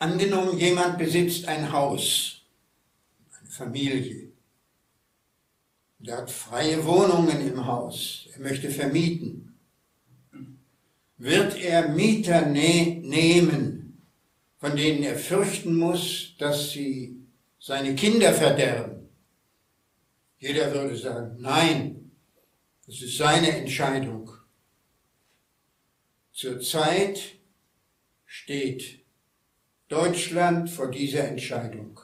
Angenommen, jemand besitzt ein Haus, eine Familie. Der hat freie Wohnungen im Haus, er möchte vermieten. Wird er Mieter nehmen, von denen er fürchten muss, dass sie seine Kinder verderben? Jeder würde sagen, nein, das ist seine Entscheidung. Zurzeit steht Deutschland vor dieser Entscheidung.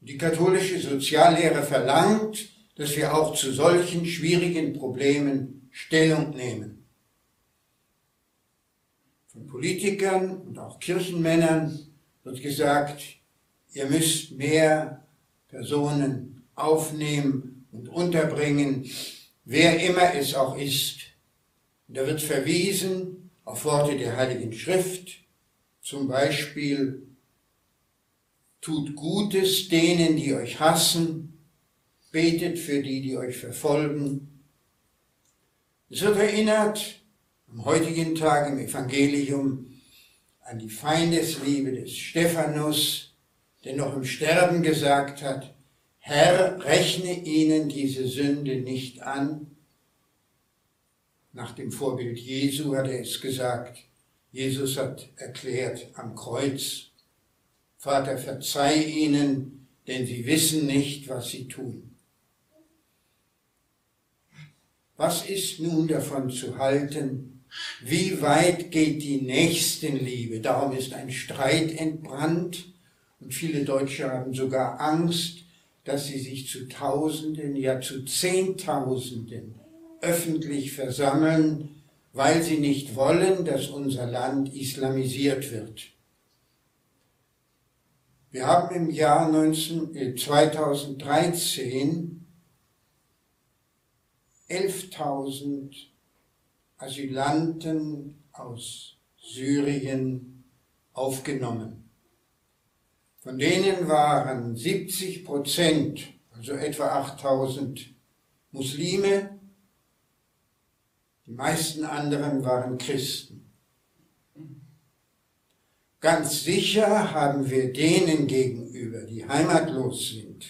Die katholische Soziallehre verlangt, dass wir auch zu solchen schwierigen Problemen Stellung nehmen. Von Politikern und auch Kirchenmännern wird gesagt, ihr müsst mehr Personen aufnehmen und unterbringen, wer immer es auch ist. Und da wird verwiesen auf Worte der Heiligen Schrift, zum Beispiel, tut Gutes denen, die euch hassen, betet für die, die euch verfolgen. Es wird erinnert, am heutigen Tag im Evangelium, an die Feindesliebe des Stephanus, der noch im Sterben gesagt hat, Herr, rechne ihnen diese Sünde nicht an. Nach dem Vorbild Jesu hat er es gesagt. Jesus hat erklärt am Kreuz, Vater, verzeih ihnen, denn sie wissen nicht, was sie tun. Was ist nun davon zu halten? Wie weit geht die Nächstenliebe? Darum ist ein Streit entbrannt und viele Deutsche haben sogar Angst, dass sie sich zu Tausenden, ja zu Zehntausenden öffentlich versammeln, weil sie nicht wollen, dass unser Land islamisiert wird. Wir haben im Jahr 2013 11.000 Asylanten aus Syrien aufgenommen. Von denen waren 70%, also etwa 8.000 Muslime, die meisten anderen waren Christen. Ganz sicher haben wir denen gegenüber, die heimatlos sind,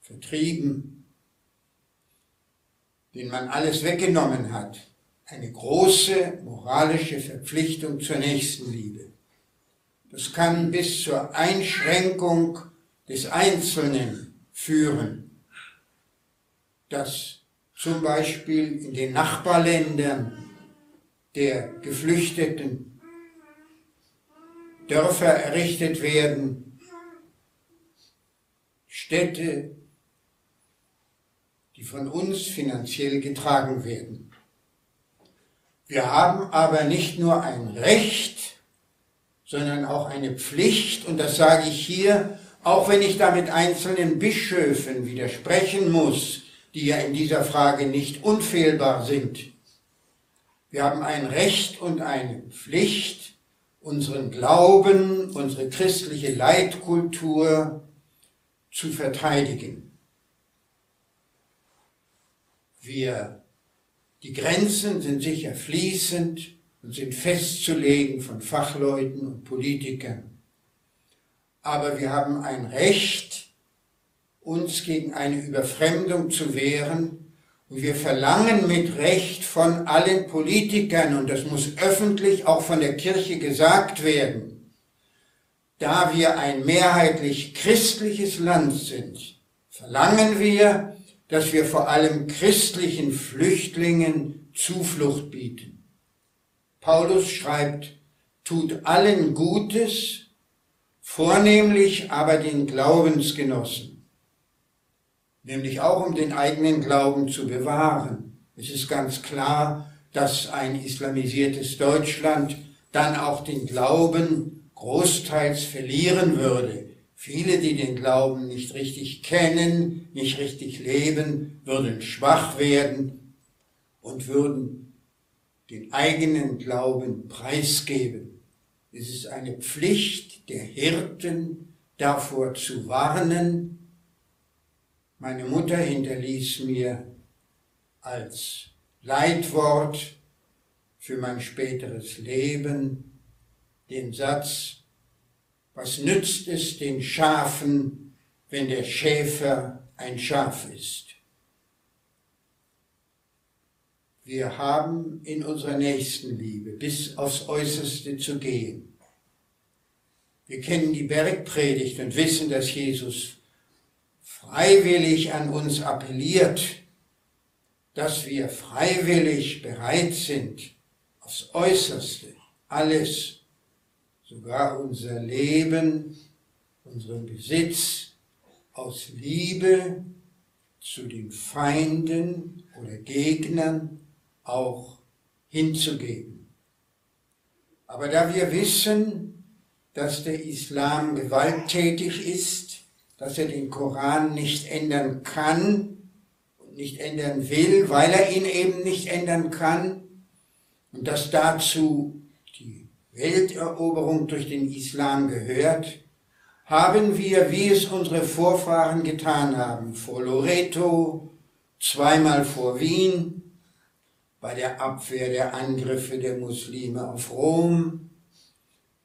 vertrieben, denen man alles weggenommen hat, eine große moralische Verpflichtung zur Nächstenliebe. Das kann bis zur Einschränkung des Einzelnen führen, dass zum Beispiel in den Nachbarländern der Geflüchteten Dörfer errichtet werden, Städte, die von uns finanziell getragen werden. Wir haben aber nicht nur ein Recht, sondern auch eine Pflicht, und das sage ich hier, auch wenn ich damit einzelnen Bischöfen widersprechen muss, die ja in dieser Frage nicht unfehlbar sind. Wir haben ein Recht und eine Pflicht, unseren Glauben, unsere christliche Leitkultur zu verteidigen. Die Grenzen sind sicher fließend und sind festzulegen von Fachleuten und Politikern. Aber wir haben ein Recht, uns gegen eine Überfremdung zu wehren, und wir verlangen mit Recht von allen Politikern, und das muss öffentlich auch von der Kirche gesagt werden, da wir ein mehrheitlich christliches Land sind, verlangen wir, dass wir vor allem christlichen Flüchtlingen Zuflucht bieten. Paulus schreibt, tut allen Gutes, vornehmlich aber den Glaubensgenossen, nämlich auch um den eigenen Glauben zu bewahren. Es ist ganz klar, dass ein islamisiertes Deutschland dann auch den Glauben großteils verlieren würde. Viele, die den Glauben nicht richtig kennen, nicht richtig leben, würden schwach werden und würden den eigenen Glauben preisgeben. Es ist eine Pflicht der Hirten, davor zu warnen. Meine Mutter hinterließ mir als Leitwort für mein späteres Leben den Satz, Was nützt es den Schafen, wenn der Schäfer ein Schaf ist? Wir haben in unserer Nächstenliebe bis aufs Äußerste zu gehen. Wir kennen die Bergpredigt und wissen, dass Jesus freiwillig an uns appelliert, dass wir freiwillig bereit sind, aufs Äußerste alles, sogar unser Leben, unseren Besitz, aus Liebe zu den Feinden oder Gegnern auch hinzugeben. Aber da wir wissen, dass der Islam gewalttätig ist, dass er den Koran nicht ändern kann und nicht ändern will, weil er ihn eben nicht ändern kann, und dass dazu die Welteroberung durch den Islam gehört, haben wir, wie es unsere Vorfahren getan haben, vor Loreto, zweimal vor Wien, bei der Abwehr der Angriffe der Muslime auf Rom,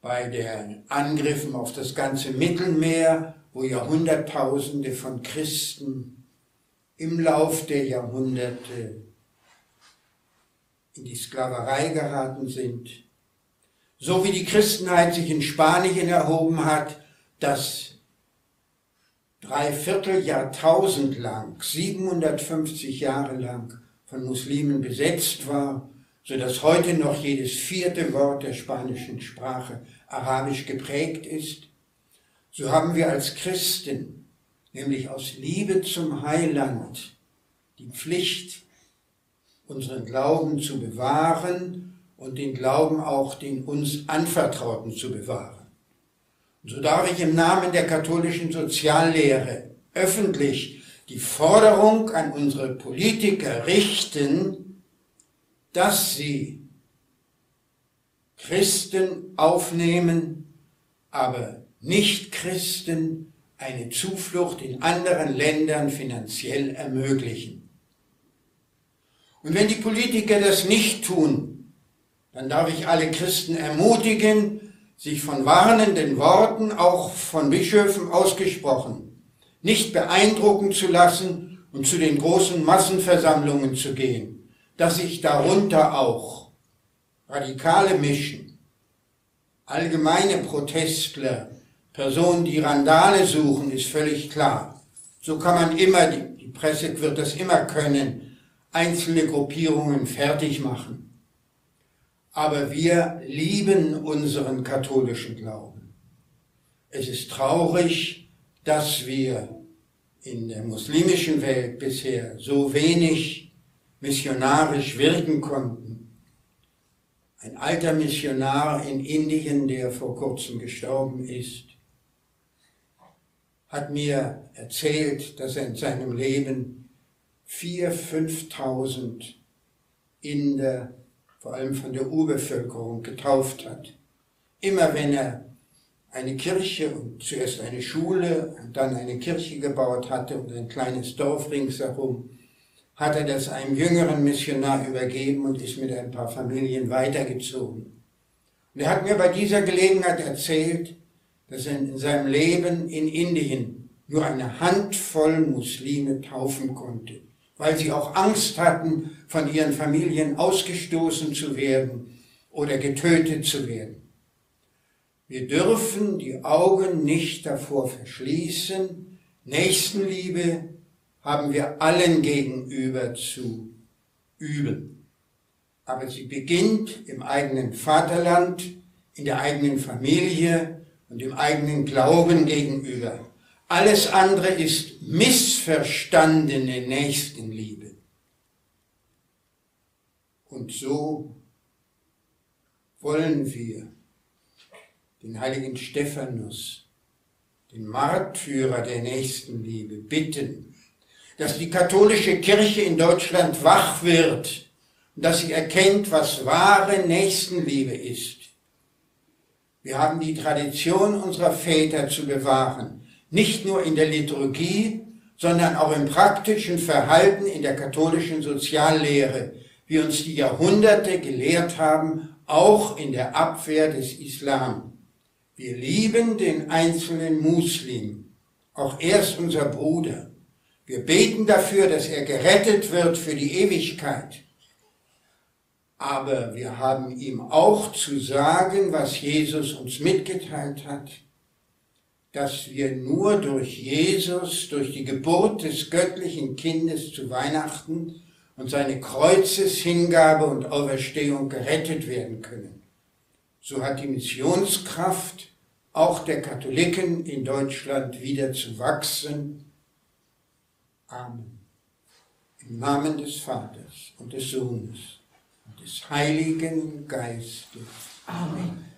bei den Angriffen auf das ganze Mittelmeer, wo Jahrhunderttausende von Christen im Lauf der Jahrhunderte in die Sklaverei geraten sind. So wie die Christenheit sich in Spanien erhoben hat, das 3/4 Jahrtausend lang, 750 Jahre lang, von Muslimen besetzt war, sodass heute noch jedes vierte Wort der spanischen Sprache arabisch geprägt ist, so haben wir als Christen, nämlich aus Liebe zum Heiland, die Pflicht, unseren Glauben zu bewahren und den Glauben auch den uns Anvertrauten zu bewahren. Und so darf ich im Namen der katholischen Soziallehre öffentlich die Forderung an unsere Politiker richten, dass sie Christen aufnehmen, aber Nicht-Christen eine Zuflucht in anderen Ländern finanziell ermöglichen. Und wenn die Politiker das nicht tun, dann darf ich alle Christen ermutigen, sich von warnenden Worten, auch von Bischöfen ausgesprochen, nicht beeindrucken zu lassen und zu den großen Massenversammlungen zu gehen, dass sich darunter auch Radikale mischen, allgemeine Protestler, Personen, die Randale suchen, ist völlig klar. So kann man immer, die Presse wird das immer können, einzelne Gruppierungen fertig machen. Aber wir lieben unseren katholischen Glauben. Es ist traurig, dass wir in der muslimischen Welt bisher so wenig missionarisch wirken konnten. Ein alter Missionar in Indien, der vor kurzem gestorben ist, hat mir erzählt, dass er in seinem Leben 4.000, 5.000 Inder, vor allem von der Urbevölkerung, getauft hat. Immer wenn er eine Kirche und zuerst eine Schule und dann eine Kirche gebaut hatte und ein kleines Dorf ringsherum, hat er das einem jüngeren Missionar übergeben und ist mit ein paar Familien weitergezogen. Und er hat mir bei dieser Gelegenheit erzählt, dass er in seinem Leben in Indien nur eine Handvoll Muslime taufen konnte, weil sie auch Angst hatten, von ihren Familien ausgestoßen zu werden oder getötet zu werden. Wir dürfen die Augen nicht davor verschließen. Nächstenliebe haben wir allen gegenüber zu üben. Aber sie beginnt im eigenen Vaterland, in der eigenen Familie und im eigenen Glauben gegenüber. Alles andere ist missverstandene Nächstenliebe. Und so wollen wir den heiligen Stephanus, den Märtyrer der Nächstenliebe, bitten, dass die katholische Kirche in Deutschland wach wird und dass sie erkennt, was wahre Nächstenliebe ist. Wir haben die Tradition unserer Väter zu bewahren, nicht nur in der Liturgie, sondern auch im praktischen Verhalten in der katholischen Soziallehre, wie uns die Jahrhunderte gelehrt haben, auch in der Abwehr des Islam. Wir lieben den einzelnen Muslim, auch er ist unser Bruder. Wir beten dafür, dass er gerettet wird für die Ewigkeit. Aber wir haben ihm auch zu sagen, was Jesus uns mitgeteilt hat, dass wir nur durch Jesus, durch die Geburt des göttlichen Kindes zu Weihnachten und seine Kreuzeshingabe und Auferstehung gerettet werden können. So hat die Missionskraft auch der Katholiken in Deutschland wieder zu wachsen. Amen. Im Namen des Vaters und des Sohnes und des Heiligen Geistes. Amen.